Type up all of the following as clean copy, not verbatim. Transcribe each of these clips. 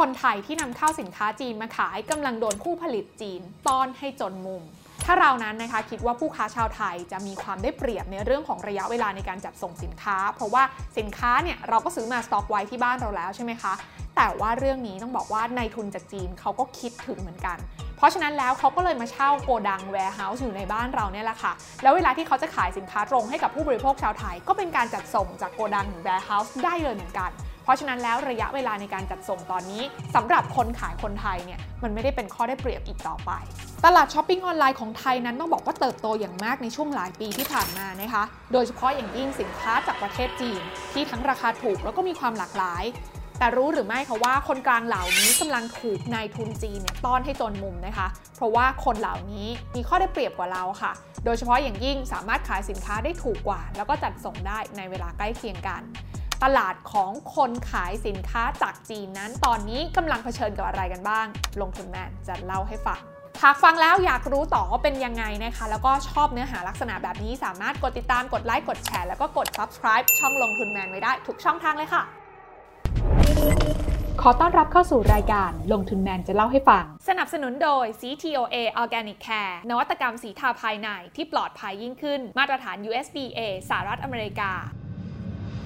คนไทยที่นำเข้าสินค้าจีนมาขายกำลังโดนผู้ผลิตจีนต้อนให้จนมุมถ้าเรานั้นนะคะคิดว่าผู้ค้าชาวไทยจะมีความได้เปรียบในเรื่องของระยะเวลาในการจัดส่งสินค้าเพราะว่าสินค้าเนี่ยเราก็ซื้อมาสต็อกไว้ที่บ้านเราแล้วใช่ไหมคะแต่ว่าเรื่องนี้ต้องบอกว่านายทุนจากจีนเขาก็คิดถึงเหมือนกันเพราะฉะนั้นแล้วเขาก็เลยมาเช่าโกดัง warehouse อยู่ในบ้านเราเนี่ยแหละค่ะแล้วเวลาที่เขาจะขายสินค้าตรงให้กับผู้บริโภคชาวไทยก็เป็นการจัดส่งจากโกดัง warehouse ได้เลยเหมือนกันเพราะฉะนั้นแล้วระยะเวลาในการจัดส่งตอนนี้สำหรับคนขายคนไทยเนี่ยมันไม่ได้เป็นข้อได้เปรียบอีกต่อไปตลาดช้อปปิ้งออนไลน์ของไทยนั้นต้องบอกว่าเติบโตอย่างมากในช่วงหลายปีที่ผ่านมานะคะโดยเฉพาะอย่างยิ่งสินค้าจากประเทศจีนที่ทั้งราคาถูกแล้วก็มีความหลากหลายแต่รู้หรือไม่คะว่าคนกลางเหล่านี้กำลังถูกนายทุนจีนเนี่ยต้อนให้จนมุมนะคะเพราะว่าคนเหล่านี้มีข้อได้เปรียบกว่าเราค่ะโดยเฉพาะอย่างยิ่งสามารถขายสินค้าได้ถูกกว่าแล้วก็จัดส่งได้ในเวลาใกล้เคียงกันตลาดของคนขายสินค้าจากจีนนั้นตอนนี้กำลังเผชิญกับอะไรกันบ้างลงทุนแมนจะเล่าให้ฟังหากฟังแล้วอยากรู้ต่อว่าเป็นยังไงนะคะแล้วก็ชอบเนื้อหาลักษณะแบบนี้สามารถกดติดตามกดไลค์กดแชร์แล้วก็กด subscribe ช่องลงทุนแมนไว้ได้ทุกช่องทางเลยค่ะขอต้อนรับเข้าสู่รายการลงทุนแมนจะเล่าให้ฟังสนับสนุนโดย CTOA Organic Care นวัตกรรมสีทาภายในที่ปลอดภัยยิ่งขึ้นมาตรฐาน USDA สหรัฐอเมริกา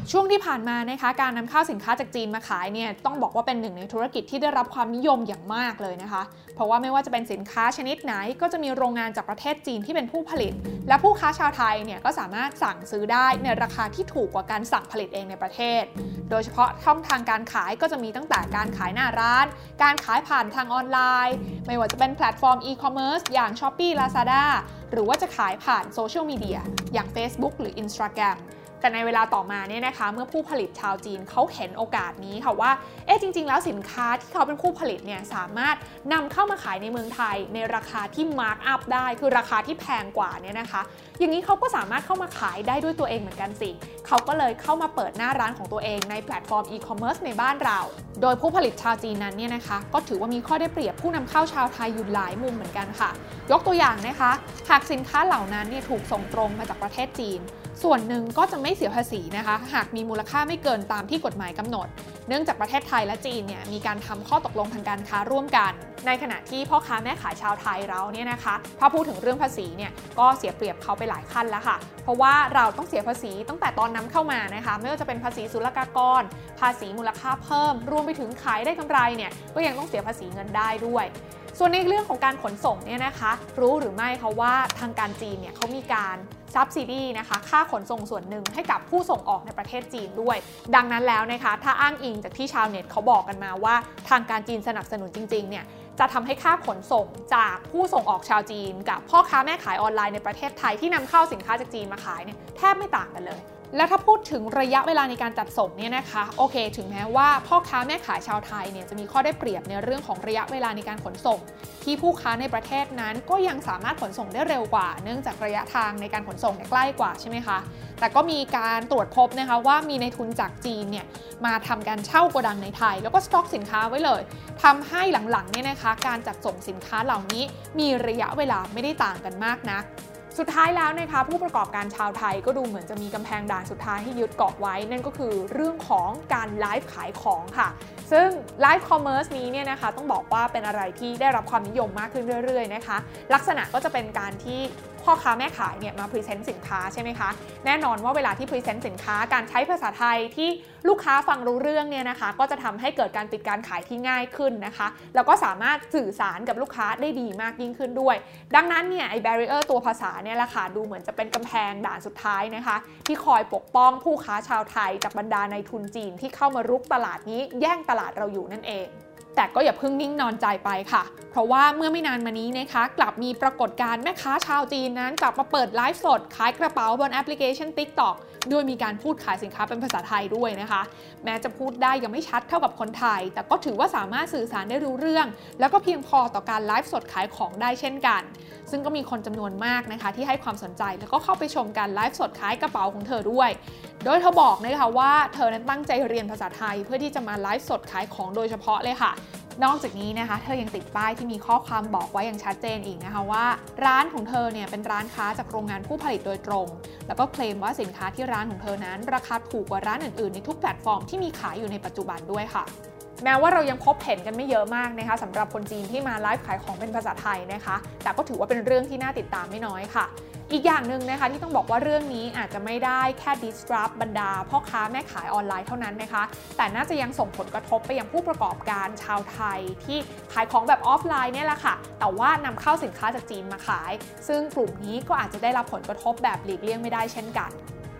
ช่วงที่ผ่านมานะคะการนำเข้าสินค้าจากจีนมาขายเนี่ยต้องบอกว่าเป็นหนึ่งในธุรกิจที่ได้รับความนิยมอย่างมากเลยนะคะเพราะว่าไม่ว่าจะเป็นสินค้าชนิดไหนก็จะมีโรงงานจากประเทศจีนที่เป็นผู้ผลิตและผู้ค้าชาวไทยเนี่ยก็สามารถสั่งซื้อได้ในราคาที่ถูกกว่าการสั่งผลิตเองในประเทศโดยเฉพาะช่องทางการขายก็จะมีตั้งแต่การขายหน้าร้านการขายผ่านทางออนไลน์ไม่ว่าจะเป็นแพลตฟอร์มอีคอมเมิร์ซอย่าง Shopee Lazada หรือว่าจะขายผ่านโซเชียลมีเดียอย่าง Facebook หรือ Instagramแต่ในเวลาต่อมาเนี่ยนะคะเมื่อผู้ผลิตชาวจีนเขาเห็นโอกาสนี้ค่ะว่าจริงๆแล้วสินค้าที่เขาเป็นผู้ผลิตเนี่ยสามารถนำเข้ามาขายในเมืองไทยในราคาที่มาร์กอัพได้คือราคาที่แพงกว่าเนี่ยนะคะอย่างนี้เขาก็สามารถเข้ามาขายได้ด้วยตัวเองเหมือนกันสิเขาก็เลยเข้ามาเปิดหน้าร้านของตัวเองในแพลตฟอร์มอีคอมเมิร์ซในบ้านเราโดยผู้ผลิตชาวจีนนั้นเนี่ยนะคะก็ถือว่ามีข้อได้เปรียบผู้นำเข้าชาวไทยอยู่หลายมุมเหมือนกันค่ะยกตัวอย่างนะคะหากสินค้าเหล่านั้นเนี่ยถูกส่งตรงมาจากประเทศจีนส่วนหนึ่งก็จะไม่เสียภาษีนะคะหากมีมูลค่าไม่เกินตามที่กฎหมายกำหนดเนื่องจากประเทศไทยและจีนเนี่ยมีการทำข้อตกลงทางการค้าร่วมกันในขณะที่พ่อค้าแม่ขายชาวไทยเราเนี่ยนะคะถ้าพูดถึงเรื่องภาษีเนี่ยก็เสียเปรียบเขาไปหลายขั้นแล้วค่ะเพราะว่าเราต้องเสียภาษีตั้งแต่ตอนนำเข้ามานะคะไม่ว่าจะเป็นภาษีศุลกากรภาษีมูลค่าเพิ่มรวมไปถึงขายได้กำไรเนี่ยก็ยังต้องเสียภาษีเงินได้ด้วยส่วนในเรื่องของการขนส่งเนี่ยนะคะรู้หรือไม่คะว่าทางการจีนเนี่ยเขามีการซับซิดี้นะคะค่าขนส่งส่วนหนึ่งให้กับผู้ส่งออกในประเทศจีนด้วยดังนั้นแล้วนะคะถ้าอ้างอิงจากที่ชาวเน็ตเขาบอกกันมาว่าทางการจีนสนับสนุนจริงๆเนี่ยจะทำให้ค่าขนส่งจากผู้ส่งออกชาวจีนกับพ่อค้าแม่ขายออนไลน์ในประเทศไทยที่นำเข้าสินค้าจากจีนมาขายเนี่ยแทบไม่ต่างกันเลยและถ้าพูดถึงระยะเวลาในการจัดส่งเนี่ยนะคะโอเคถึงแม้ว่าพ่อค้าแม่ขายชาวไทยเนี่ยจะมีข้อได้เปรียบในเรื่องของระยะเวลาในการขนส่งที่ผู้ค้าในประเทศนั้นก็ยังสามารถขนส่งได้เร็วกว่าเนื่องจากระยะทางในการขนส่งใกล้กว่าใช่ไหมคะแต่ก็มีการตรวจพบนะคะว่ามีนายทุนจากจีนเนี่ยมาทำการเช่าโกดังในไทยแล้วก็สต็อกสินค้าไว้เลยทำให้หลังๆเนี่ยนะคะการจัดส่งสินค้าเหล่านี้มีระยะเวลาไม่ได้ต่างกันมากนักสุดท้ายแล้วนะคะผู้ประกอบการชาวไทยก็ดูเหมือนจะมีกำแพงด่านสุดท้ายที่ยึดเกาะไว้นั่นก็คือเรื่องของการไลฟ์ขายของค่ะซึ่งไลฟ์คอมเมิร์ซนี้เนี่ยนะคะต้องบอกว่าเป็นอะไรที่ได้รับความนิยมมากขึ้นเรื่อยๆนะคะลักษณะก็จะเป็นการที่พ่อค้าแม่ขายเนี่ยมาพรีเซนต์สินค้าใช่ไหมคะแน่นอนว่าเวลาที่พรีเซนต์สินค้าการใช้ภาษาไทยที่ลูกค้าฟังรู้เรื่องเนี่ยนะคะก็จะทำให้เกิดการติดการขายที่ง่ายขึ้นนะคะแล้วก็สามารถสื่อสารกับลูกค้าได้ดีมากยิ่งขึ้นด้วยดังนั้นเนี่ยไอ้ barrier ตัวภาษาเนี่ยแหละค่ะดูเหมือนจะเป็นกำแพงด่านสุดท้ายนะคะที่คอยปกป้องผู้ค้าชาวไทยจากบรรดานายทุนจีนที่เข้ามารุกตลาดนี้แย่งตลาดเราอยู่นั่นเองแต่ก็อย่าเพิ่งนิ่งนอนใจไปค่ะเพราะว่าเมื่อไม่นานมานี้นะคะกลับมีปรากฏการณ์แม่ค้าชาวจีนนั้นกลับมาเปิดไลฟ์สดขายกระเป๋าบนแอปพลิเคชัน TikTok โดยมีการพูดขายสินค้าเป็นภาษาไทยด้วยนะคะแม้จะพูดได้ยังไม่ชัดเท่ากับคนไทยแต่ก็ถือว่าสามารถสื่อสารได้รู้เรื่องแล้วก็เพียงพอต่อการไลฟ์สดขายของได้เช่นกันซึ่งก็มีคนจำนวนมากนะคะที่ให้ความสนใจแล้วก็เข้าไปชมการไลฟ์สดขายกระเป๋าของเธอด้วยโดยเธอบอกนะคะว่าเธอนั้นตั้งใจเรียนภาษาไทยเพื่อที่จะมาไลฟ์สดขายของโดยเฉพาะเลยค่ะนอกจากนี้นะคะเธอยังติดป้ายที่มีข้อความบอกไว้อย่างชัดเจนอีกนะคะว่าร้านของเธอเนี่ยเป็นร้านค้าจากโรงงานผู้ผลิตโดยตรงแล้วก็เคลมว่าสินค้าที่ร้านของเธอนั้นราคาถูกกว่าร้านอื่นๆในทุกแพลตฟอร์มที่มีขายอยู่ในปัจจุบันด้วยค่ะ แม้ว่าเรายังพบเห็นกันไม่เยอะมากนะคะสำหรับคนจีนที่มาไลฟ์ขายของเป็นภาษาไทยนะคะแต่ก็ถือว่าเป็นเรื่องที่น่าติดตามไม่น้อยค่ะอีกอย่างหนึ่งนะคะที่ต้องบอกว่าเรื่องนี้อาจจะไม่ได้แค่ disrupt บรรดาพ่อค้าแม่ขายออนไลน์เท่านั้นนะคะแต่น่าจะยังส่งผลกระทบไปยังผู้ประกอบการชาวไทยที่ขายของแบบออฟไลน์เนี่ยแหละค่ะแต่ว่านำเข้าสินค้าจากจีนมาขายซึ่งกลุ่มนี้ก็อาจจะได้รับผลกระทบแบบหลีกเลี่ยงไม่ได้เช่นกัน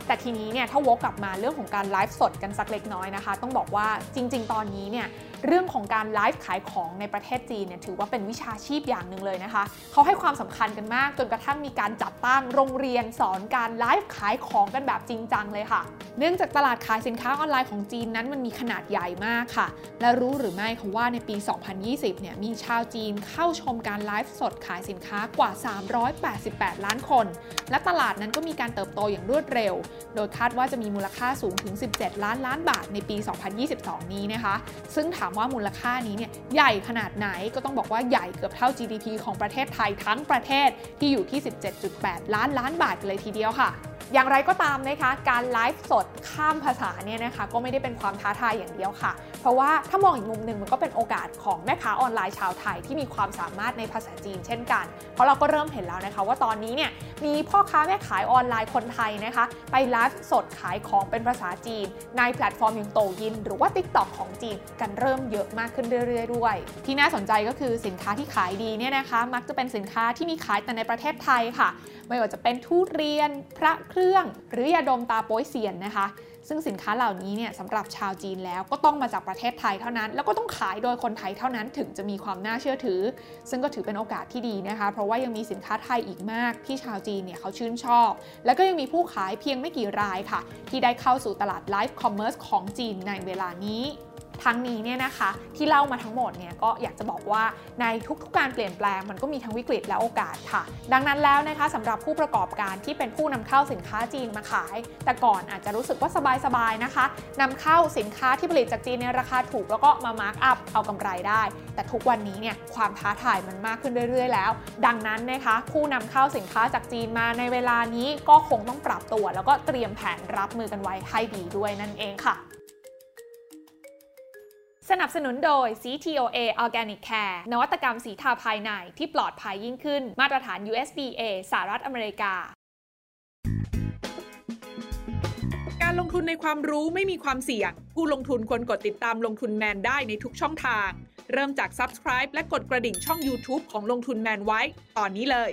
แต่ทีนี้เนี่ยถ้าวกกลับมาเรื่องของการไลฟ์สดกันสักเล็กน้อยนะคะต้องบอกว่าจริงๆตอนนี้เนี่ยเรื่องของการไลฟ์ขายของในประเทศจีนเนี่ยถือว่าเป็นวิชาชีพอย่างหนึ่งเลยนะคะเขาให้ความสำคัญกันมากจนกระทั่งมีการจัดตั้งโรงเรียนสอนการไลฟ์ขายของกันแบบจริงจังเลยค่ะเนื่องจากตลาดขายสินค้าออนไลน์ของจีนนั้นมันมีขนาดใหญ่มากค่ะและรู้หรือไม่คะว่าในปี 2020 เนี่ยมีชาวจีนเข้าชมการไลฟ์สดขายสินค้ากว่า 388 ล้านคนและตลาดนั้นก็มีการเติบโตอย่างรวดเร็วโดยคาดว่าจะมีมูลค่าสูงถึง 17 ล้านล้านบาทในปี 2022 นี้นะคะซึ่งถามว่ามูลค่านี้เนี่ยใหญ่ขนาดไหนก็ต้องบอกว่าใหญ่เกือบเท่า GDP ของประเทศไทยทั้งประเทศที่อยู่ที่ 17.8 ล้านล้านบาทเลยทีเดียวค่ะอย่างไรก็ตามนะคะการไลฟ์สดข้ามภาษาเนี่ยนะคะก็ไม่ได้เป็นความท้าทายอย่างเดียวค่ะเพราะว่าถ้ามองอีกมุมหนึ่งมันก็เป็นโอกาสของแม่ค้าออนไลน์ชาวไทยที่มีความสามารถในภาษาจีนเช่นกันเพราะเราก็เริ่มเห็นแล้วนะคะว่าตอนนี้เนี่ยมีพ่อค้าแม่ขายออนไลน์คนไทยนะคะไปไลฟ์สดขายของเป็นภาษาจีนในแพลตฟอร์มอย่างโตยินหรือว่า TikTok ของจีนกันเริ่มเยอะมากขึ้นเรื่อยๆด้วยที่น่าสนใจก็คือสินค้าที่ขายดีเนี่ยนะคะมักจะเป็นสินค้าที่มีขายแต่ในประเทศไทยค่ะไม่ว่าจะเป็นทุเรียนพระเครื่องหรือยาดมตาโป๊ยเซียนนะคะซึ่งสินค้าเหล่านี้เนี่ยสำหรับชาวจีนแล้วก็ต้องมาจากประเทศไทยเท่านั้นแล้วก็ต้องขายโดยคนไทยเท่านั้นถึงจะมีความน่าเชื่อถือซึ่งก็ถือเป็นโอกาสที่ดีนะคะเพราะว่ายังมีสินค้าไทยอีกมากที่ชาวจีนเนี่ยเขาชื่นชอบและก็ยังมีผู้ขายเพียงไม่กี่รายค่ะที่ได้เข้าสู่ตลาดไลฟ์คอมเมิร์ซของจีนในเวลานี้ทั้งนี้เนี่ยนะคะที่เล่ามาทั้งหมดเนี่ยก็อยากจะบอกว่าในทุกๆการเปลี่ยนแปลงมันก็มีทั้งวิกฤตและโอกาสค่ะดังนั้นแล้วนะคะสำหรับผู้ประกอบการที่เป็นผู้นำเข้าสินค้าจีนมาขายแต่ก่อนอาจจะรู้สึกว่าสบายๆนะคะนำเข้าสินค้าที่ผลิตจากจีนในราคาถูกแล้วก็มามาร์กอัพเอากำไรได้แต่ทุกวันนี้เนี่ยความท้าทายมันมากขึ้นเรื่อยๆแล้วดังนั้นนะคะผู้นำเข้าสินค้าจากจีนมาในเวลานี้ก็คงต้องปรับตัวแล้วก็เตรียมแผนรับมือกันไว้ให้ดีด้วยนั่นเองค่ะสนับสนุนโดย CTOA Organic Care นวัตกรรมสีทาภายในที่ปลอดภัยยิ่งขึ้นมาตรฐาน USDA สหรัฐอเมริกาการลงทุนในความรู้ไม่มีความเสี่ยงผู้ลงทุนควรกดติดตามลงทุนแมนได้ในทุกช่องทางเริ่มจาก Subscribe และกดกระดิ่งช่อง YouTube ของลงทุนแมนไว้ตอนนี้เลย